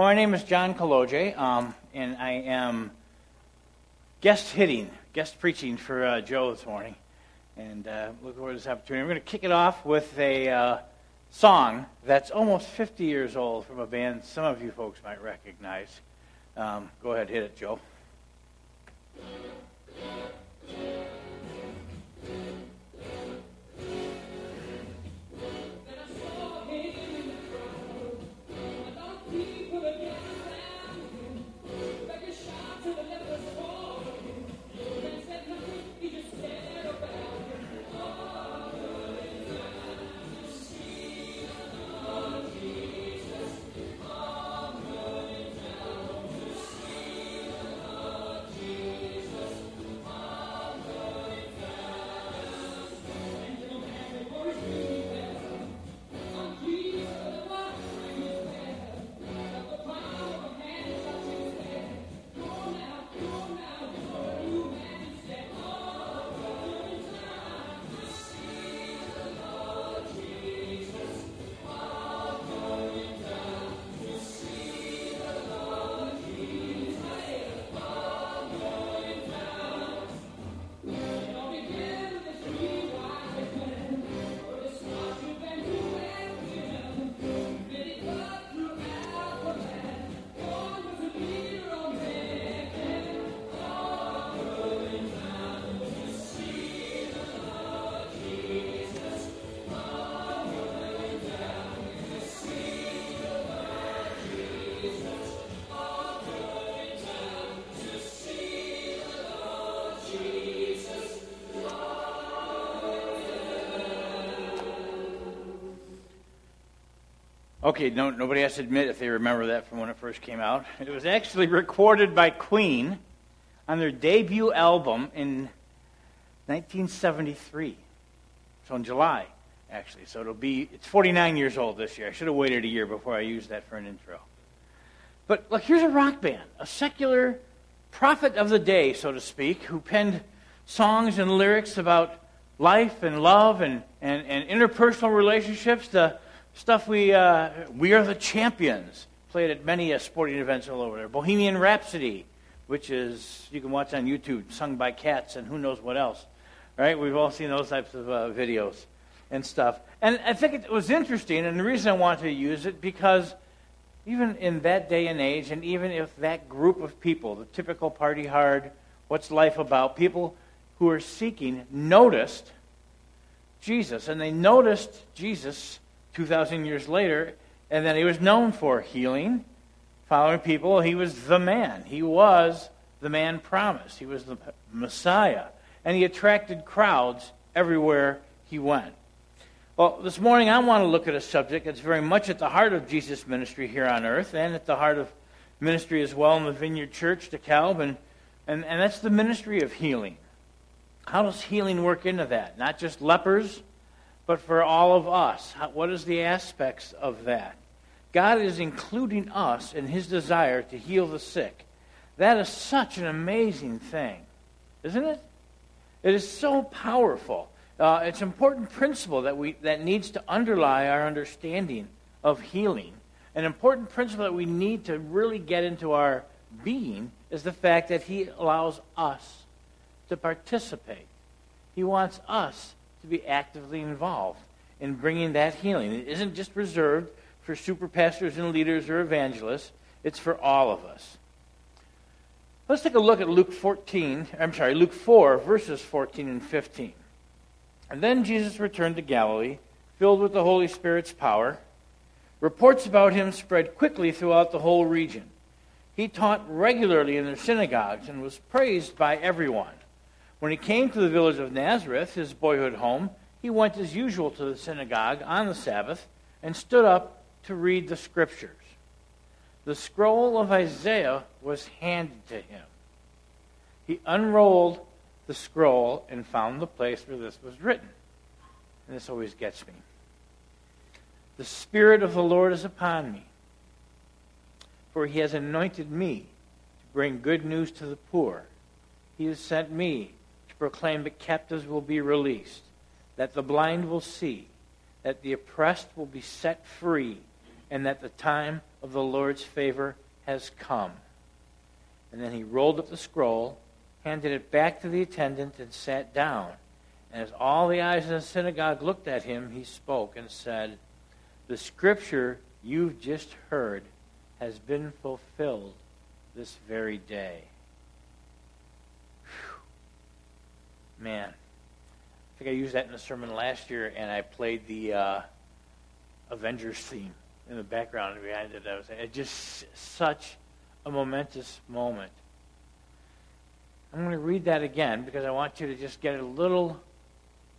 Well, my name is John Koloje, and I am guest preaching for Joe this morning, and look forward to this opportunity. We're going to kick it off with a song that's almost 50 years old from a band some of you folks might recognize. Go ahead, hit it, Joe. Okay, nobody has to admit if they remember that from when it first came out. It was actually recorded by Queen on their debut album in 1973. So in July, actually. So it's 49 years old this year. I should have waited a year before I used that for an intro. But look, here's a rock band, a secular prophet of the day, so to speak, who penned songs and lyrics about life and love and interpersonal relationships, the stuff we are the champions, played at many sporting events all over there. Bohemian Rhapsody, which is, you can watch on YouTube, sung by cats and who knows what else. Right? We've all seen those types of videos and stuff. And I think it was interesting, and the reason I wanted to use it, because even in that day and age, and even if that group of people, the typical party hard, what's life about, people who are seeking, noticed Jesus. And they noticed Jesus 2,000 years later, and then he was known for healing, following people. He was the man. He was the man promised. He was the Messiah. And he attracted crowds everywhere he went. Well, this morning I want to look at a subject that's very much at the heart of Jesus' ministry here on earth, and at the heart of ministry as well in the Vineyard Church DeKalb, and that's the ministry of healing. How does healing work into that? Not just lepers, but for all of us. What is the aspects of that? God is including us in his desire to heal the sick. That is such an amazing thing, isn't it? It is so powerful. It's an important principle that needs to underlie our understanding of healing. An important principle that we need to really get into our being is the fact that he allows us to participate. He wants us to be actively involved in bringing that healing. It isn't just reserved for super pastors and leaders or evangelists. It's for all of us. Let's take a look at Luke 4, verses 14 and 15. And then Jesus returned to Galilee, filled with the Holy Spirit's power. Reports about him spread quickly throughout the whole region. He taught regularly in their synagogues and was praised by everyone. When he came to the village of Nazareth, his boyhood home, he went as usual to the synagogue on the Sabbath and stood up to read the Scriptures. The scroll of Isaiah was handed to him. He unrolled the scroll and found the place where this was written. And this always gets me. The Spirit of the Lord is upon me, for he has anointed me to bring good news to the poor. He has sent me proclaim that captives will be released, that the blind will see, that the oppressed will be set free, and that the time of the Lord's favor has come. And then he rolled up the scroll, handed it back to the attendant, and sat down. And as all the eyes in the synagogue looked at him, he spoke and said, "The scripture you've just heard has been fulfilled this very day." Whew. Man, I think I used that in a sermon last year, and I played the Avengers theme in the background behind it. I was just such a momentous moment. I'm going to read that again because I want you to just get a little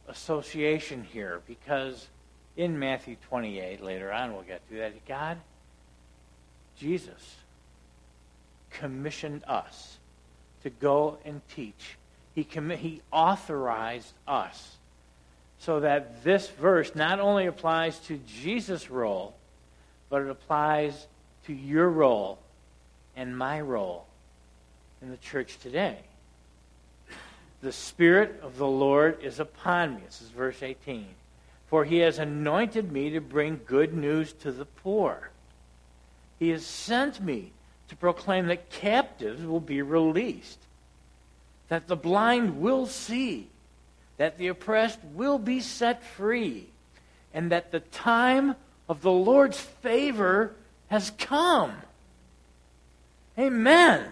association here, because in Matthew 28, later on we'll get to that, God, Jesus, commissioned us to go and teach. He authorized us so that this verse not only applies to Jesus' role, but it applies to your role and my role in the church today. The Spirit of the Lord is upon me. This is verse 18. For he has anointed me to bring good news to the poor. He has sent me to proclaim that captives will be released, that the blind will see, that the oppressed will be set free, and that the time of the Lord's favor has come. Amen.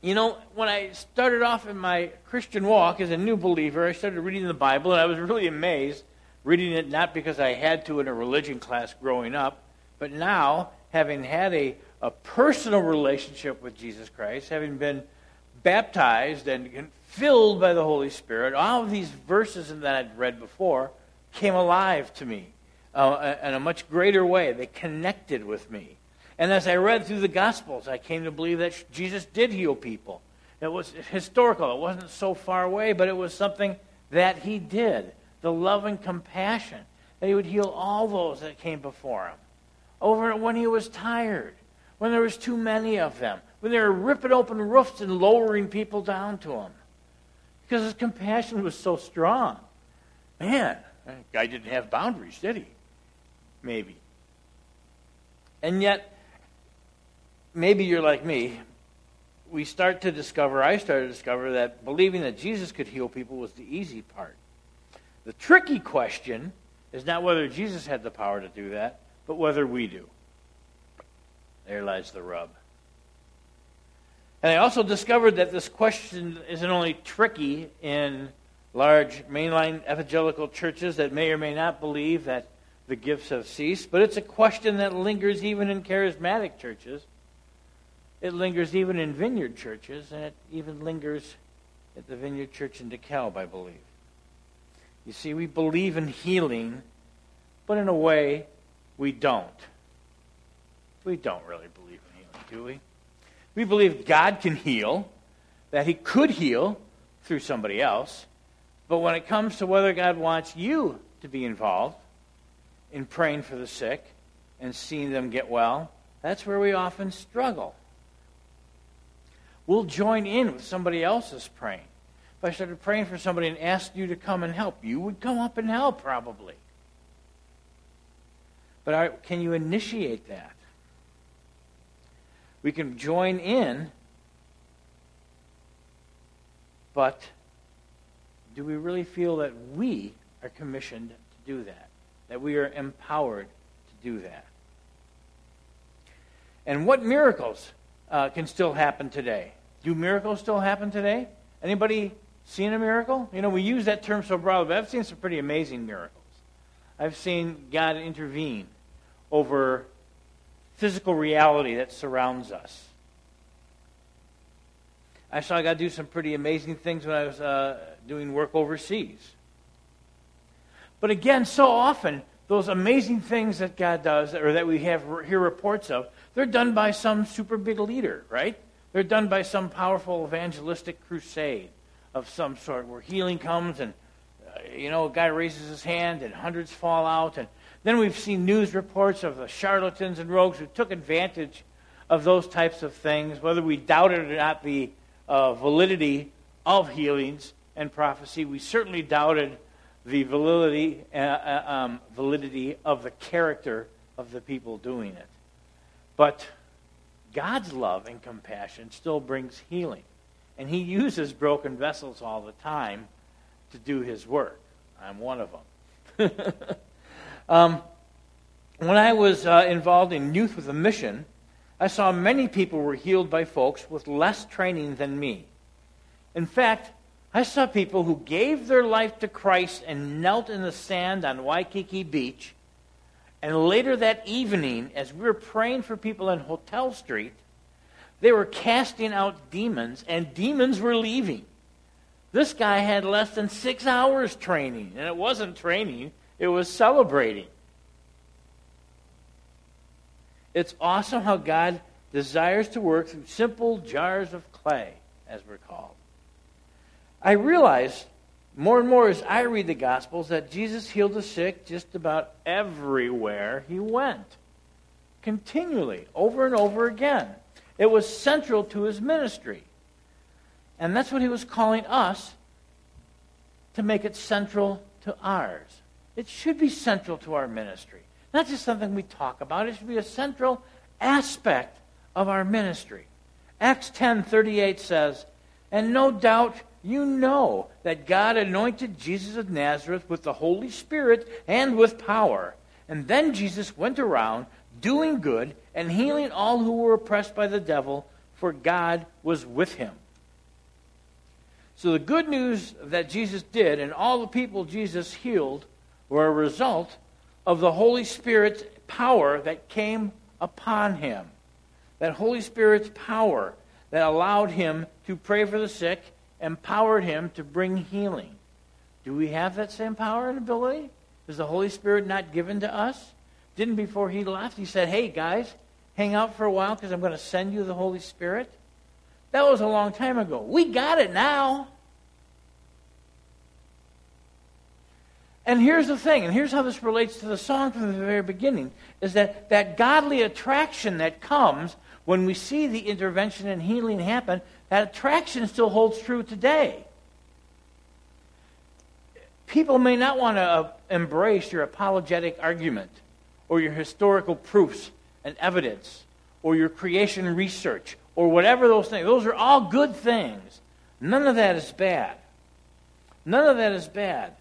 You know, when I started off in my Christian walk as a new believer, I started reading the Bible, and I was really amazed reading it, not because I had to in a religion class growing up, but now, having had a personal relationship with Jesus Christ, having been baptized and filled by the Holy Spirit, all of these verses that I'd read before came alive to me in a much greater way. They connected with me. And as I read through the Gospels, I came to believe that Jesus did heal people. It was historical. It wasn't so far away, but it was something that he did. The love and compassion, that he would heal all those that came before him. Over when he was tired, when there was too many of them, when they were ripping open roofs and lowering people down to him. Because his compassion was so strong. Man, that guy didn't have boundaries, did he? Maybe. And yet, maybe you're like me. I started to discover that believing that Jesus could heal people was the easy part. The tricky question is not whether Jesus had the power to do that, but whether we do. There lies the rub. And I also discovered that this question isn't only tricky in large mainline evangelical churches that may or may not believe that the gifts have ceased, but it's a question that lingers even in charismatic churches. It lingers even in Vineyard churches, and it even lingers at the Vineyard Church in DeKalb, I believe. You see, we believe in healing, but in a way, we don't. We don't really believe in healing, do we? We believe God can heal, that he could heal through somebody else, but when it comes to whether God wants you to be involved in praying for the sick and seeing them get well, that's where we often struggle. We'll join in with somebody else's praying. If I started praying for somebody and asked you to come and help, you would come up and help probably. But can you initiate that? We can join in, but do we really feel that we are commissioned to do that? That we are empowered to do that? And what miracles can still happen today? Do miracles still happen today? Anybody seen a miracle? You know, we use that term so broadly, but I've seen some pretty amazing miracles. I've seen God intervene over physical reality that surrounds us. I saw God do some pretty amazing things when I was doing work overseas. But again, so often, those amazing things that God does, or that we hear reports of, they're done by some super big leader, right? They're done by some powerful evangelistic crusade of some sort, where healing comes and, a guy raises his hand and hundreds fall out. And then we've seen news reports of the charlatans and rogues who took advantage of those types of things, whether we doubted or not the validity of healings and prophecy. We certainly doubted the validity of the character of the people doing it. But God's love and compassion still brings healing. And he uses broken vessels all the time to do his work. I'm one of them. When I was involved in Youth with a Mission, I saw many people were healed by folks with less training than me. In fact, I saw people who gave their life to Christ and knelt in the sand on Waikiki Beach. And later that evening, as we were praying for people in Hotel Street, they were casting out demons, and demons were leaving. This guy had less than 6 hours training, and it wasn't training, it was celebrating. It's awesome how God desires to work through simple jars of clay, as we're called. I realize more and more as I read the Gospels that Jesus healed the sick just about everywhere he went, continually, over and over again. It was central to his ministry. And that's what he was calling us to make it central to ours. It should be central to our ministry. Not just something we talk about. It should be a central aspect of our ministry. Acts 10:38 says, "And no doubt you know that God anointed Jesus of Nazareth with the Holy Spirit and with power. And then Jesus went around doing good and healing all who were oppressed by the devil, for God was with him." So the good news that Jesus did and all the people Jesus healed were a result of the Holy Spirit's power that came upon him. That Holy Spirit's power that allowed him to pray for the sick, empowered him to bring healing. Do we have that same power and ability? Is the Holy Spirit not given to us? Didn't before he left, he said, "Hey guys, hang out for a while because I'm going to send you the Holy Spirit"? That was a long time ago. We got it now. And here's the thing, and here's how this relates to the song from the very beginning, is that godly attraction that comes when we see the intervention and healing happen, that attraction still holds true today. People may not want to embrace your apologetic argument, or your historical proofs and evidence, or your creation research, or whatever those things. Those are all good things. None of that is bad. None of that is bad.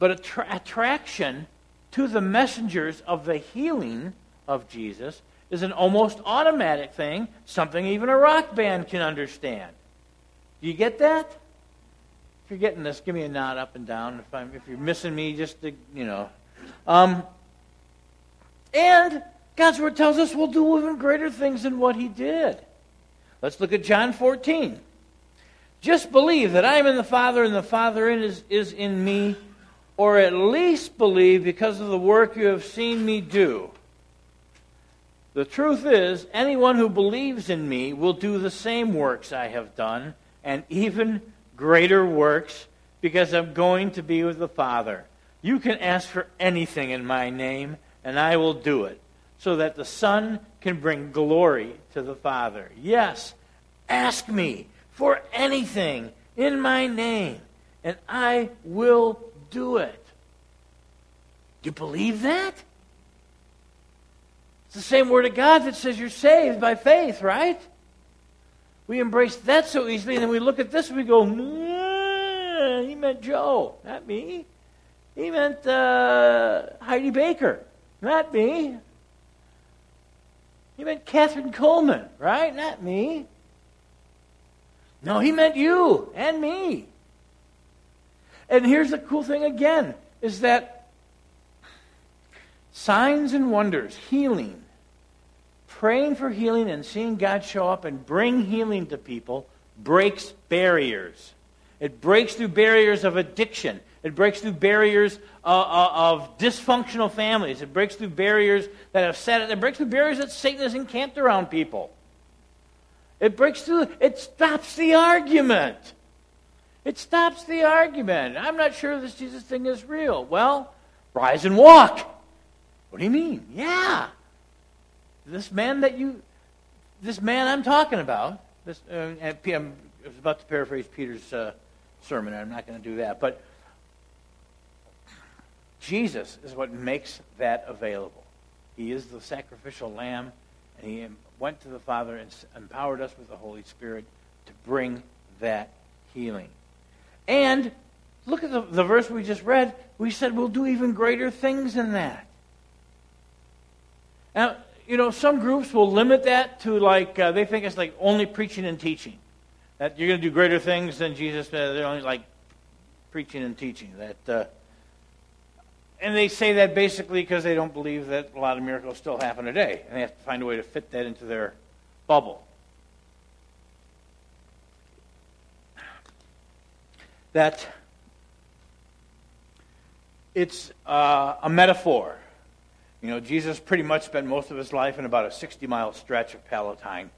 But attraction to the messengers of the healing of Jesus is an almost automatic thing, something even a rock band can understand. Do you get that? If you're getting this, give me a nod up and down. If you're missing me, just to, you know... And God's Word tells us we'll do even greater things than what he did. Let's look at John 14. "Just believe that I am in the Father and the Father is in me, or at least believe because of the work you have seen me do. The truth is, anyone who believes in me will do the same works I have done, and even greater works, because I'm going to be with the Father. You can ask for anything in my name, and I will do it, so that the Son can bring glory to the Father. Yes, ask me for anything in my name, and I will do it." Do you believe that? It's the same Word of God that says you're saved by faith, right? We embrace that so easily, and then we look at this and we go, nah, he meant Joe, not me. He meant Heidi Baker. Not me. He meant Catherine Coleman, right? Not me. No, he meant you and me. And here's the cool thing again, is that signs and wonders, healing, praying for healing and seeing God show up and bring healing to people breaks barriers. It breaks through barriers of addiction. It breaks through barriers of dysfunctional families. It breaks through barriers that have set it. It breaks through barriers that Satan has encamped around people. It breaks through. It stops the argument. It stops the argument. "I'm not sure this Jesus thing is real." Well, rise and walk. What do you mean? Yeah. This man I'm talking about. I was about to paraphrase Peter's sermon. I'm not going to do that, but. Jesus is what makes that available. He is the sacrificial lamb, and he went to the Father and empowered us with the Holy Spirit to bring that healing. And look at the verse we just read. We said we'll do even greater things than that. Now, you know, some groups will limit that to like, they think it's like only preaching and teaching. That you're going to do greater things than Jesus. They're only like preaching and teaching. And they say that basically because they don't believe that a lot of miracles still happen today. And they have to find a way to fit that into their bubble. That it's a metaphor. You know, Jesus pretty much spent most of his life in about a 60-mile stretch of Palatine.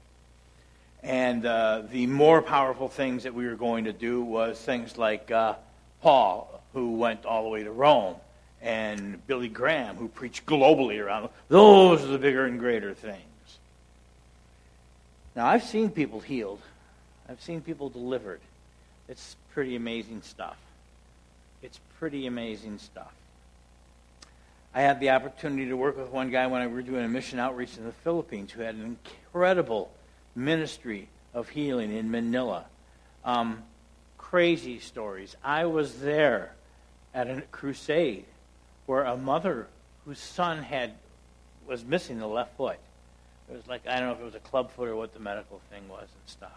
And the more powerful things that we were going to do was things like Paul, who went all the way to Rome, and Billy Graham, who preached globally around. Those are the bigger and greater things. Now, I've seen people healed. I've seen people delivered. It's pretty amazing stuff. It's pretty amazing stuff. I had the opportunity to work with one guy when I were doing a mission outreach in the Philippines who had an incredible ministry of healing in Manila. Crazy stories. I was there at a crusade where a mother whose son was missing the left foot. It was like, I don't know if it was a club foot or what the medical thing was and stuff.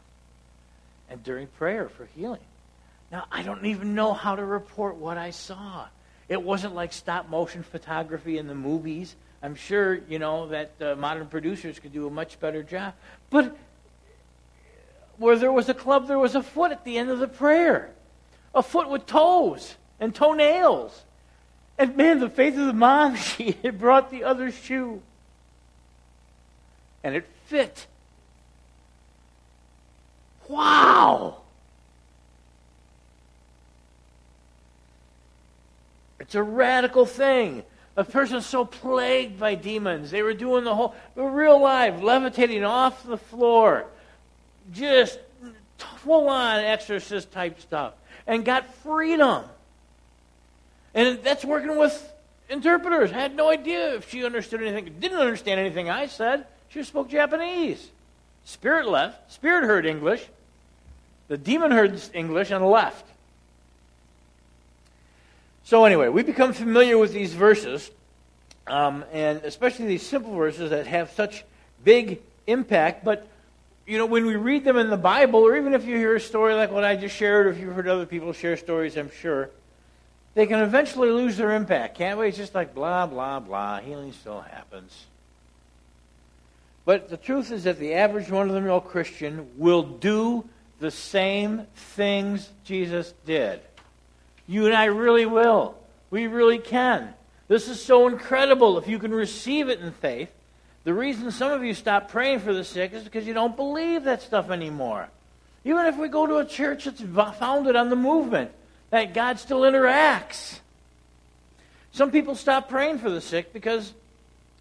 And during prayer for healing. Now, I don't even know how to report what I saw. It wasn't like stop-motion photography in the movies. I'm sure, you know, that modern producers could do a much better job. But where there was a club, there was a foot at the end of the prayer. A foot with toes and toenails. And man, the faith of the mom, she had brought the other shoe. And it fit. Wow! It's a radical thing. A person so plagued by demons. They were doing real life, levitating off the floor. Just full-on exorcist type stuff. And got freedom. And that's working with interpreters. Had no idea if she understood anything. Didn't understand anything I said. She spoke Japanese. Spirit left. Spirit heard English. The demon heard English and left. So anyway, we become familiar with these verses, and especially these simple verses that have such big impact. But, you know, when we read them in the Bible, or even if you hear a story like what I just shared, or if you've heard other people share stories, I'm sure, they can eventually lose their impact, can't we? It's just like blah, blah, blah, healing still happens. But the truth is that the average run-of-the-mill Christian will do the same things Jesus did. You and I really will. We really can. This is so incredible if you can receive it in faith. The reason some of you stop praying for the sick is because you don't believe that stuff anymore. Even if we go to a church that's founded on the movement, that God still interacts. Some people stop praying for the sick because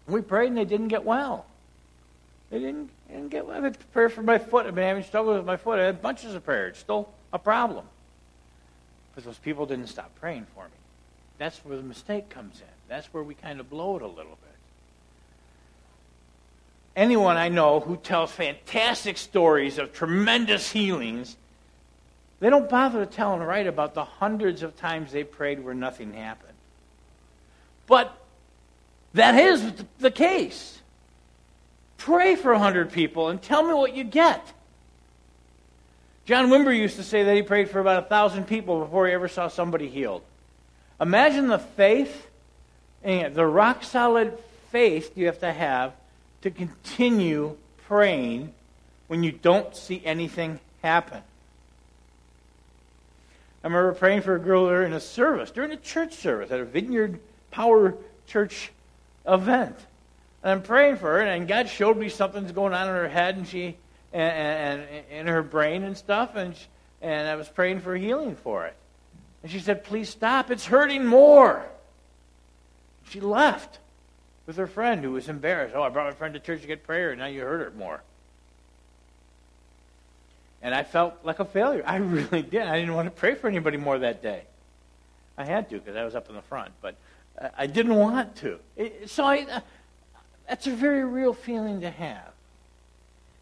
we prayed and they didn't get well. They didn't get well. I've had prayer for my foot. I've been having struggles with my foot. I had bunches of prayer. It's still a problem. But those people didn't stop praying for me. That's where the mistake comes in. That's where we kind of blow it a little bit. Anyone I know who tells fantastic stories of tremendous healings, they don't bother to tell and write about the hundreds of times they prayed where nothing happened. But that is the case. Pray for 100 people and tell me what you get. John Wimber used to say that he prayed for about 1,000 people before he ever saw somebody healed. Imagine the faith, the rock-solid faith you have to continue praying when you don't see anything happen. I remember praying for a girl in a service, during a church service, at a Vineyard Power Church event. And I'm praying for her, and God showed me something's going on in her head, and she... and in her brain and stuff, and I was praying for healing for it. And she said, please stop, it's hurting more. She left with her friend who was embarrassed. Oh, I brought my friend to church to get prayer, and now you hurt her more. And I felt like a failure. I really did. I didn't want to pray for anybody more that day. I had to because I was up in the front, but I didn't want to. That's a very real feeling to have.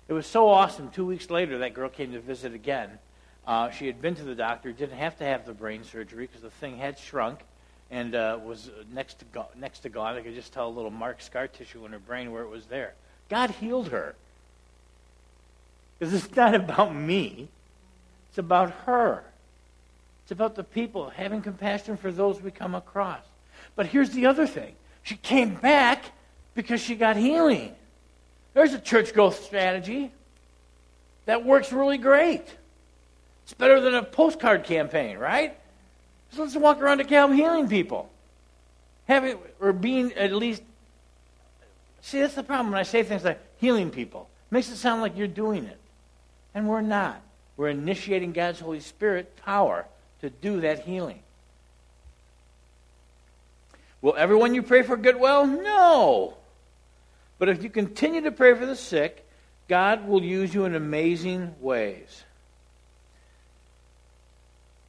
It was so awesome. 2 weeks later, that girl came to visit again. She had been to the doctor, didn't have to have the brain surgery because the thing had shrunk and was next to gone. I could just tell a little marked scar tissue in her brain where it was there. God healed her. Because it's not about me. It's about her. It's about the people, having compassion for those we come across. But here's the other thing. She came back because she got healing. There's a church growth strategy that works really great. It's better than a postcard campaign, right? So let's walk around DeKalb healing people. Having, or being at least... See, that's the problem when I say things like healing people. It makes it sound like you're doing it. And we're not. We're initiating God's Holy Spirit power to do that healing. Will everyone you pray for get well? No. But if you continue to pray for the sick, God will use you in amazing ways.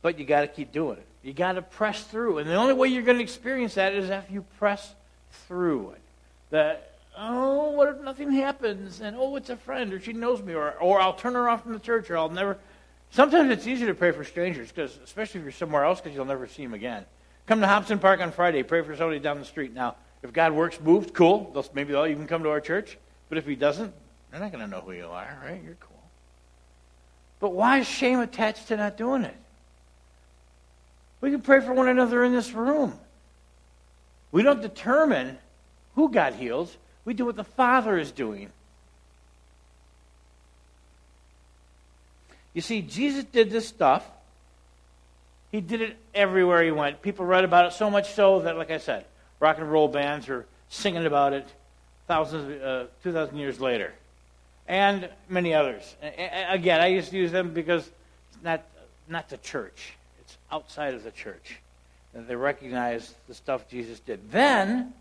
But you got to keep doing it. You got to press through. And the only way you're going to experience that is if you press through it. Oh, what if nothing happens? And, oh, it's a friend, or she knows me, or I'll turn her off from the church, or I'll never... Sometimes it's easier to pray for strangers, because especially if you're somewhere else, because you'll never see them again. Come to Hobson Park on Friday, pray for somebody down the street. Now, if God works, moves, cool. Maybe they'll even come to our church. But if he doesn't, they're not going to know who you are, right? You're cool. But why is shame attached to not doing it? We can pray for one another in this room. We don't determine who God heals. We do what the Father is doing. You see, Jesus did this stuff. He did it everywhere he went. People read about it so much so that, like I said, rock and roll bands are singing about it 2,000 years later. And many others. And again, I just use them because it's not the church. It's outside of the church. And they recognize the stuff Jesus did. Then...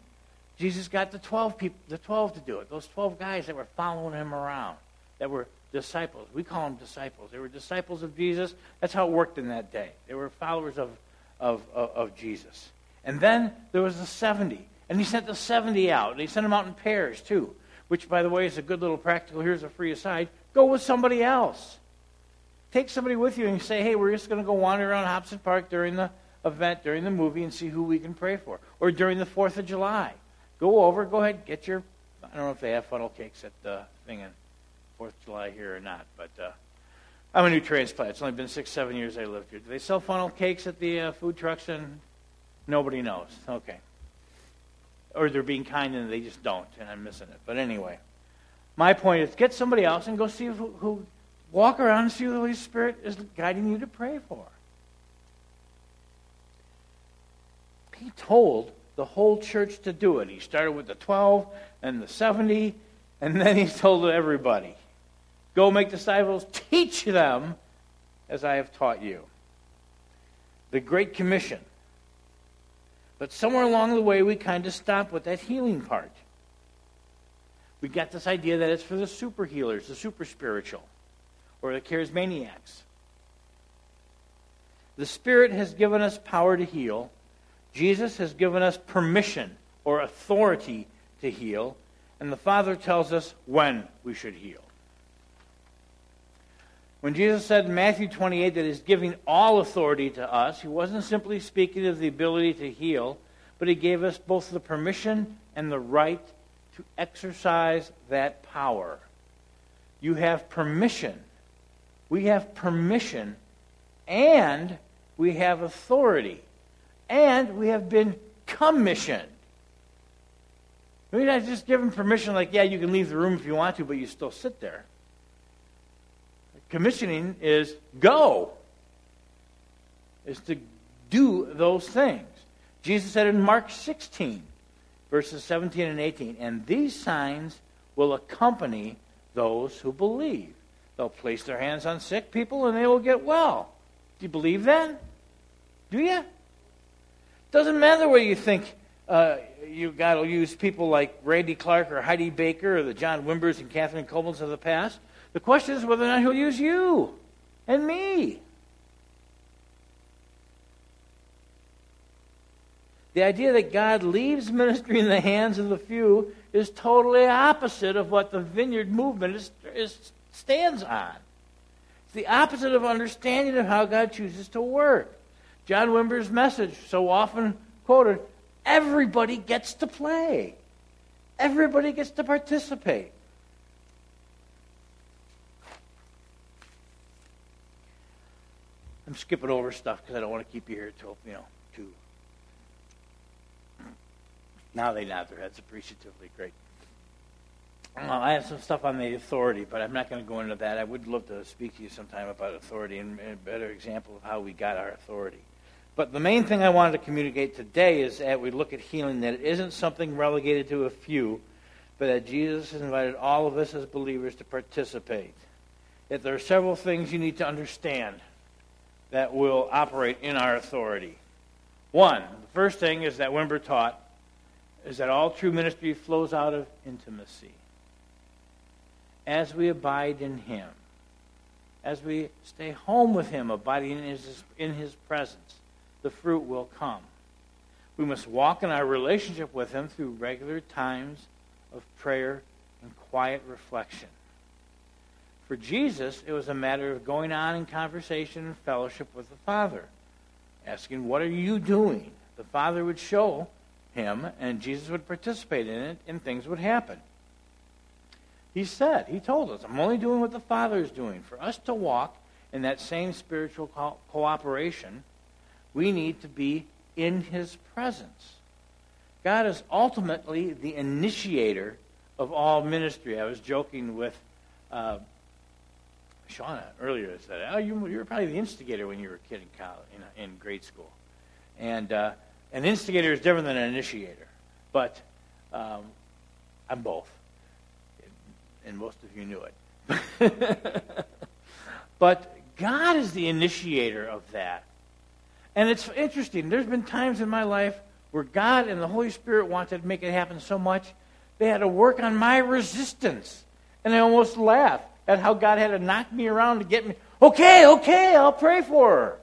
Jesus got the 12 people, the 12 to do it. Those 12 guys that were following him around, that were disciples. We call them disciples. They were disciples of Jesus. That's how it worked in that day. They were followers of Jesus. And then there was the 70. And he sent the 70 out. And he sent them out in pairs, too. Which, by the way, is a good little practical. Here's a free aside. Go with somebody else. Take somebody with you and say, hey, we're just going to go wander around Hobson Park during the event, during the movie, and see who we can pray for. Or during the 4th of July. Go over, go ahead, get your, I don't know if they have funnel cakes at the thing on 4th of July here or not, but I'm a new transplant. It's only been 6-7 years I lived here. Do they sell funnel cakes at the food trucks? And nobody knows. Okay. Or they're being kind and they just don't, and I'm missing it. But anyway, my point is get somebody else and go see who walk around and see who the Holy Spirit is guiding you to pray for. He told the whole church to do it. He started with the 12 and the 70, and then he told everybody, go make disciples, teach them as I have taught you. The Great Commission. But somewhere along the way, we kind of stopped with that healing part. We got this idea that it's for the super healers, the super spiritual, or the charismaniacs. The Spirit has given us power to heal. Jesus has given us permission or authority to heal, and the Father tells us when we should heal. When Jesus said in Matthew 28 that he's giving all authority to us, he wasn't simply speaking of the ability to heal, but he gave us both the permission and the right to exercise that power. You have permission. We have permission, and we have authority. And we have been commissioned. We're not just given permission like, yeah, you can leave the room if you want to, but you still sit there. Commissioning is go. Is to do those things. Jesus said in Mark 16, verses 17 and 18, and these signs will accompany those who believe. They'll place their hands on sick people and they will get well. Do you believe that? Do you? Doesn't matter whether you think God will use people like Randy Clark or Heidi Baker or the John Wimbers and Catherine Coleman's of the past. The question is whether or not he'll use you and me. The idea that God leaves ministry in the hands of the few is totally opposite of what the Vineyard movement stands on. It's the opposite of understanding of how God chooses to work. John Wimber's message, so often quoted, everybody gets to play. Everybody gets to participate. I'm skipping over stuff because I don't want to keep you here till, two. Now they nod their heads appreciatively. Great. I have some stuff on the authority, but I'm not going to go into that. I would love to speak to you sometime about authority and a better example of how we got our authority. But the main thing I wanted to communicate today is that we look at healing, that it isn't something relegated to a few, but that Jesus has invited all of us as believers to participate. That there are several things you need to understand that will operate in our authority. One, the first thing is that Wimber taught is that all true ministry flows out of intimacy. As we abide in Him, as we stay home with Him, abiding in His presence, the fruit will come. We must walk in our relationship with Him through regular times of prayer and quiet reflection. For Jesus, it was a matter of going on in conversation and fellowship with the Father, asking, what are you doing? The Father would show Him, and Jesus would participate in it, and things would happen. He told us, I'm only doing what the Father is doing. For us to walk in that same spiritual cooperation, we need to be in His presence. God is ultimately the initiator of all ministry. I was joking with Shauna earlier. I said, you were probably the instigator when you were a kid in college, in grade school. And an instigator is different than an initiator. But I'm both. And most of you knew it. But God is the initiator of that. And it's interesting. There's been times in my life where God and the Holy Spirit wanted to make it happen so much, they had to work on my resistance. And I almost laughed at how God had to knock me around to get me, okay, I'll pray for her.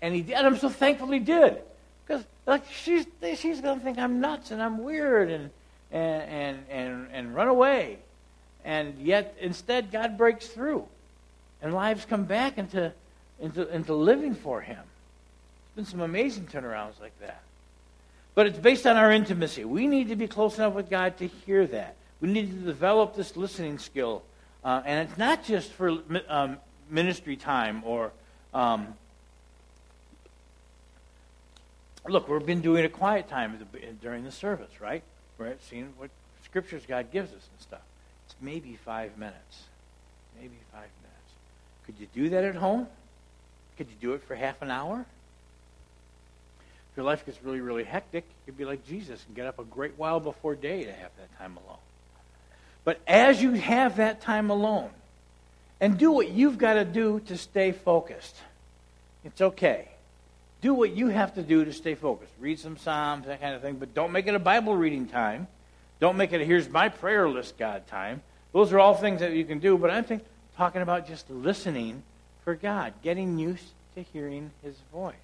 And He did. I'm so thankful He did. Because she's going to think I'm nuts and I'm weird and run away. And yet, instead, God breaks through. And lives come back into living for Him. There's been some amazing turnarounds like that. But it's based on our intimacy. We need to be close enough with God to hear that. We need to develop this listening skill. And it's not just for ministry time or... look, we've been doing a quiet time during the service, right? We're seeing what scriptures God gives us and stuff. It's maybe 5 minutes. Could you do that at home? Could you do it for half an hour? If your life gets really, really hectic, you'd be like Jesus and get up a great while before day to have that time alone. But as you have that time alone, and do what you've got to do to stay focused, it's okay. Do what you have to do to stay focused. Read some Psalms, that kind of thing, but don't make it a Bible reading time. Don't make it a here's my prayer list, God, time. Those are all things that you can do, but I'm talking about just listening for God, getting used to hearing His voice.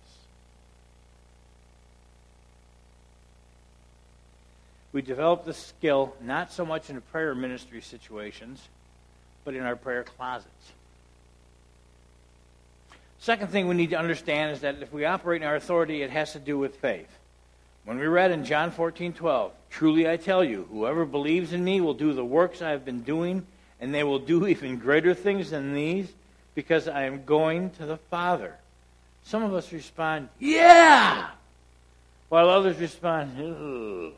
We develop this skill not so much in prayer ministry situations, but in our prayer closets. Second thing we need to understand is that if we operate in our authority, it has to do with faith. When we read in John 14:12, truly I tell you, whoever believes in me will do the works I have been doing, and they will do even greater things than these, because I am going to the Father. Some of us respond, yeah! While others respond, ugh.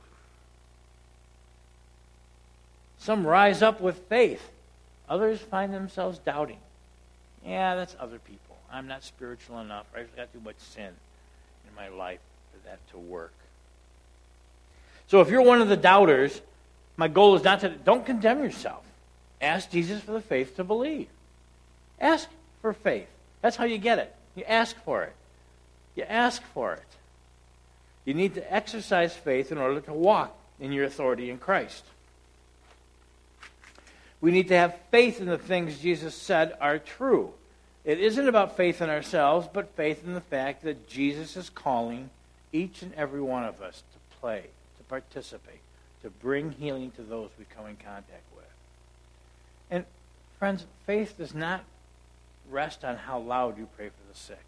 Some rise up with faith. Others find themselves doubting. Yeah, that's other people. I'm not spiritual enough. I've got too much sin in my life for that to work. So if you're one of the doubters, my goal is don't condemn yourself. Ask Jesus for the faith to believe. Ask for faith. That's how you get it. You ask for it. You need to exercise faith in order to walk in your authority in Christ. We need to have faith in the things Jesus said are true. It isn't about faith in ourselves, but faith in the fact that Jesus is calling each and every one of us to play, to participate, to bring healing to those we come in contact with. And friends, faith does not rest on how loud you pray for the sick.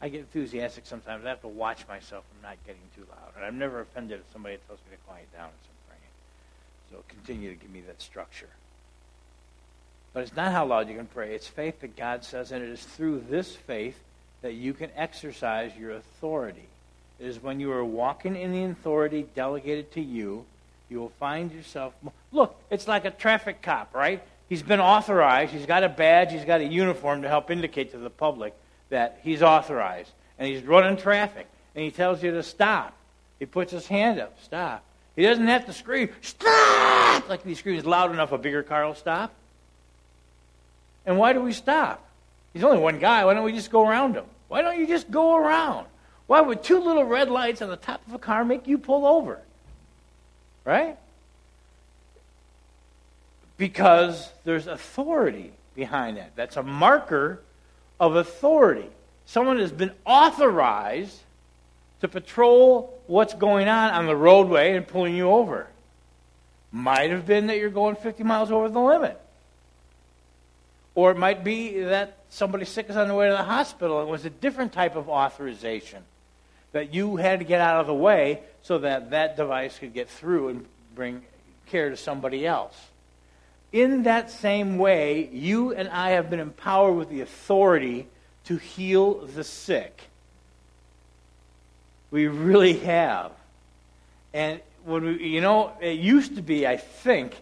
I get enthusiastic sometimes. I have to watch myself from not getting too loud. And I'm never offended if somebody tells me to quiet down as I'm praying. So continue to give me that structure. But it's not how loud you can pray. It's faith that God says, and it is through this faith that you can exercise your authority. It is when you are walking in the authority delegated to you, you will find yourself... Look, it's like a traffic cop, right? He's been authorized. He's got a badge. He's got a uniform to help indicate to the public that he's authorized, and he's running traffic, and he tells you to stop. He puts his hand up, stop. He doesn't have to scream, stop! Like if he screams loud enough, a bigger car will stop. And why do we stop? He's only one guy. Why don't we just go around him? Why don't you just go around? Why would two little red lights on the top of a car make you pull over? Right? Because there's authority behind that. That's a marker of authority. Someone has been authorized to patrol what's going on the roadway and pulling you over. Might have been that you're going 50 miles over the limit. Or it might be that somebody sick is on the way to the hospital and it was a different type of authorization that you had to get out of the way so that that device could get through and bring care to somebody else. In that same way, you and I have been empowered with the authority to heal the sick. We really have. And when we, you know, it used to be, I think,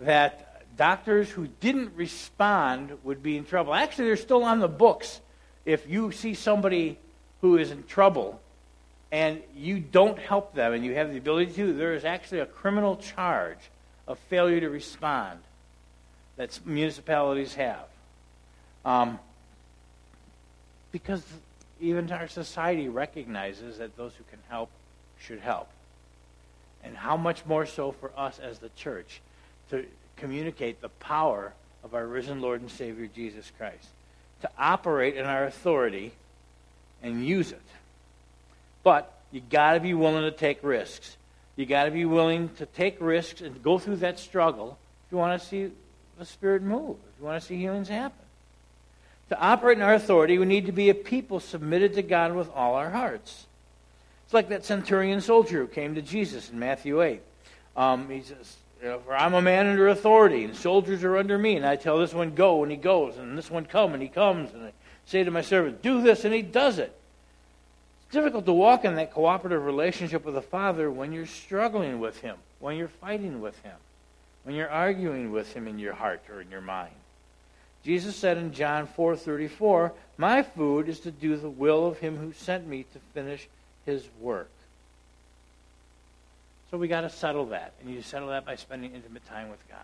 that doctors who didn't respond would be in trouble. Actually, they're still on the books. If you see somebody who is in trouble and you don't help them and you have the ability to, there is actually a criminal charge of failure to respond that municipalities have. Because even our society recognizes that those who can help should help. And how much more so for us as the church to communicate the power of our risen Lord and Savior Jesus Christ, to operate in our authority and use it. But you got to be willing to take risks. You got to be willing to take risks and go through that struggle if you want to see the Spirit move, if you want to see healings happen. To operate in our authority, we need to be a people submitted to God with all our hearts. It's like that centurion soldier who came to Jesus in Matthew 8. He says, "For I'm a man under authority, and soldiers are under me, and I tell this one, go, and he goes, and this one, come, and he comes, and I say to my servant, do this, and he does it." It's difficult to walk in that cooperative relationship with the Father when you're struggling with Him, when you're fighting with Him, when you're arguing with Him in your heart or in your mind. Jesus said in John 4:34, "My food is to do the will of Him who sent me to finish His work." So we got to settle that, and you settle that by spending intimate time with God.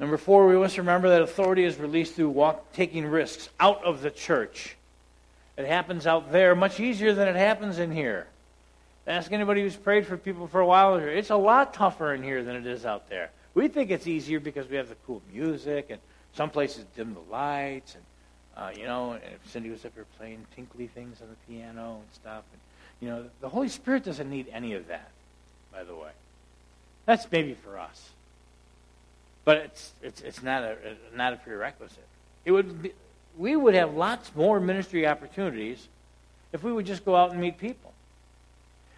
Number 4, we must remember that authority is released through taking risks out of the church. It happens out there much easier than it happens in here. Ask anybody who's prayed for people for a while. It's a lot tougher in here than it is out there. We think it's easier because we have the cool music, and some places dim the lights, and and Cindy was up here playing tinkly things on the piano and stuff. And the Holy Spirit doesn't need any of that, by the way. That's maybe for us, but it's not a prerequisite. It would be. We would have lots more ministry opportunities if we would just go out and meet people.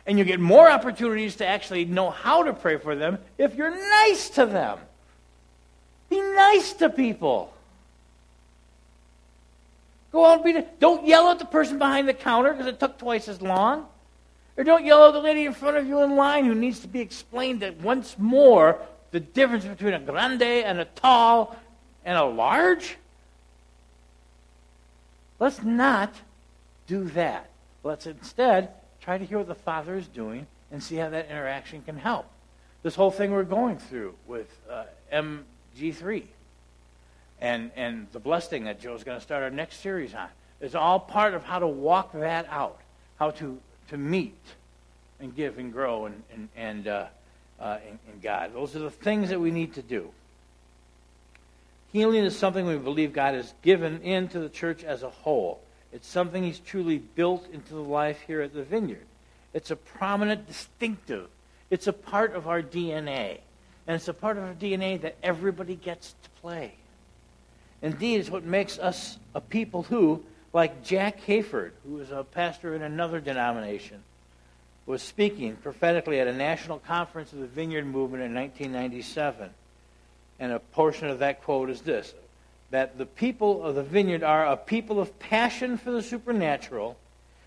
And you get more opportunities to actually know how to pray for them if you're nice to them. Be nice to people. Go out and don't yell at the person behind the counter because it took twice as long. Or don't yell at the lady in front of you in line who needs to be explained that once more the difference between a grande and a tall and a large. Let's not do that. Let's instead try to hear what the Father is doing and see how that interaction can help. This whole thing we're going through with MG3 and the blessing that Joe's going to start our next series on is all part of how to walk that out, how to meet and give and grow in God. Those are the things that we need to do. Healing is something we believe God has given into the church as a whole. It's something he's truly built into the life here at the Vineyard. It's a prominent distinctive. It's a part of our DNA. And it's a part of our DNA that everybody gets to play. Indeed, it's what makes us a people who, like Jack Hayford, who was a pastor in another denomination, was speaking prophetically at a national conference of the Vineyard Movement in 1997. And a portion of that quote is this, that the people of the Vineyard are a people of passion for the supernatural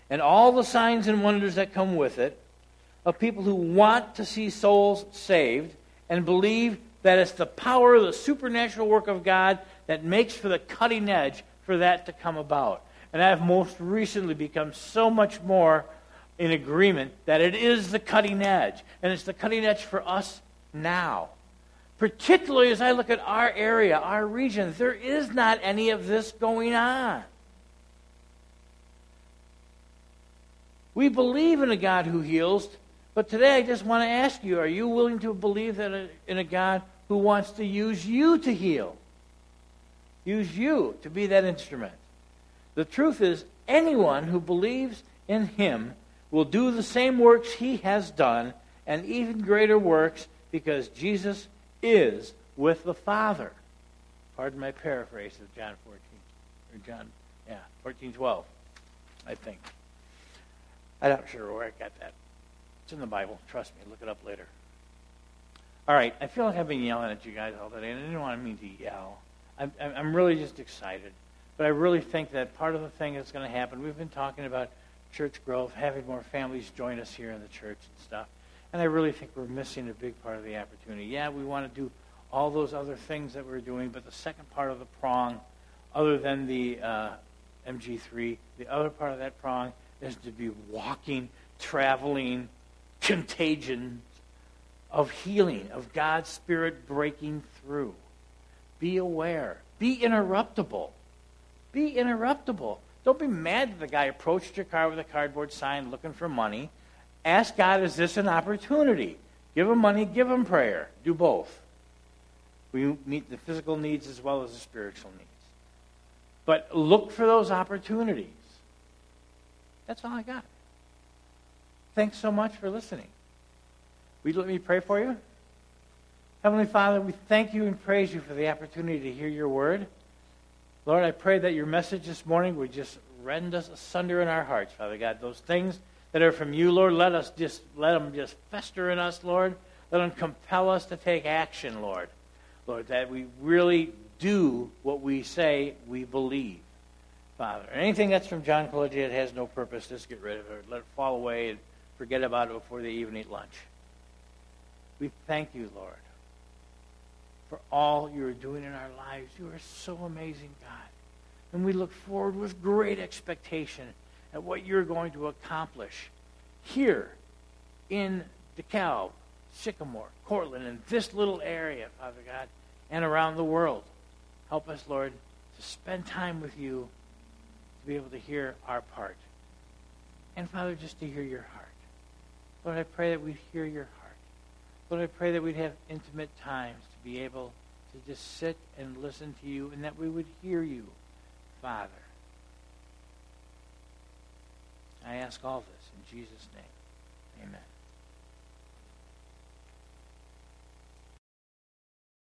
and all the signs and wonders that come with it, a people who want to see souls saved and believe that it's the power of the supernatural work of God that makes for the cutting edge for that to come about. And I've most recently become so much more in agreement that it is the cutting edge, and it's the cutting edge for us now. Particularly as I look at our area, our region, there is not any of this going on. We believe in a God who heals, but today I just want to ask you, are you willing to believe in a God who wants to use you to heal? Use you to be that instrument. The truth is, anyone who believes in him will do the same works he has done, and even greater works, because Jesus is with the Father. Pardon my paraphrase of John 14, or 14:12, I think. I'm not sure where I got that. It's in the Bible. Trust me. Look it up later. All right. I feel like I've been yelling at you guys all day, and I didn't want me to yell. I'm really just excited. But I really think that part of the thing that's going to happen, we've been talking about church growth, having more families join us here in the church and stuff. And I really think we're missing a big part of the opportunity. Yeah, we want to do all those other things that we're doing, but the second part of the prong, other than the MG3, the other part of that prong is to be walking, traveling, contagion of healing, of God's Spirit breaking through. Be aware. Be interruptible. Be interruptible. Don't be mad that the guy approached your car with a cardboard sign looking for money. Ask God, is this an opportunity? Give him money, give him prayer. Do both. We meet the physical needs as well as the spiritual needs. But look for those opportunities. That's all I got. Thanks so much for listening. Will you let me pray for you? Heavenly Father, we thank you and praise you for the opportunity to hear your word. Lord, I pray that your message this morning would just rend us asunder in our hearts, Father God. Those things that are from you, Lord, let them just fester in us, Lord. Let them compel us to take action, Lord. Lord, that we really do what we say we believe, Father. Anything that's from John Koloje that has no purpose, just get rid of it. Let it fall away and forget about it before they even eat lunch. We thank you, Lord, for all you're doing in our lives. You are so amazing, God. And we look forward with great expectation at what you're going to accomplish here in DeKalb, Sycamore, Cortland, and this little area, Father God, and around the world. Help us, Lord, to spend time with you, to be able to hear our part. And, Father, just to hear your heart. Lord, I pray that we'd hear your heart. Lord, I pray that we'd have intimate times to be able to just sit and listen to you, and that we would hear you, Father. I ask all this in Jesus' name. Amen.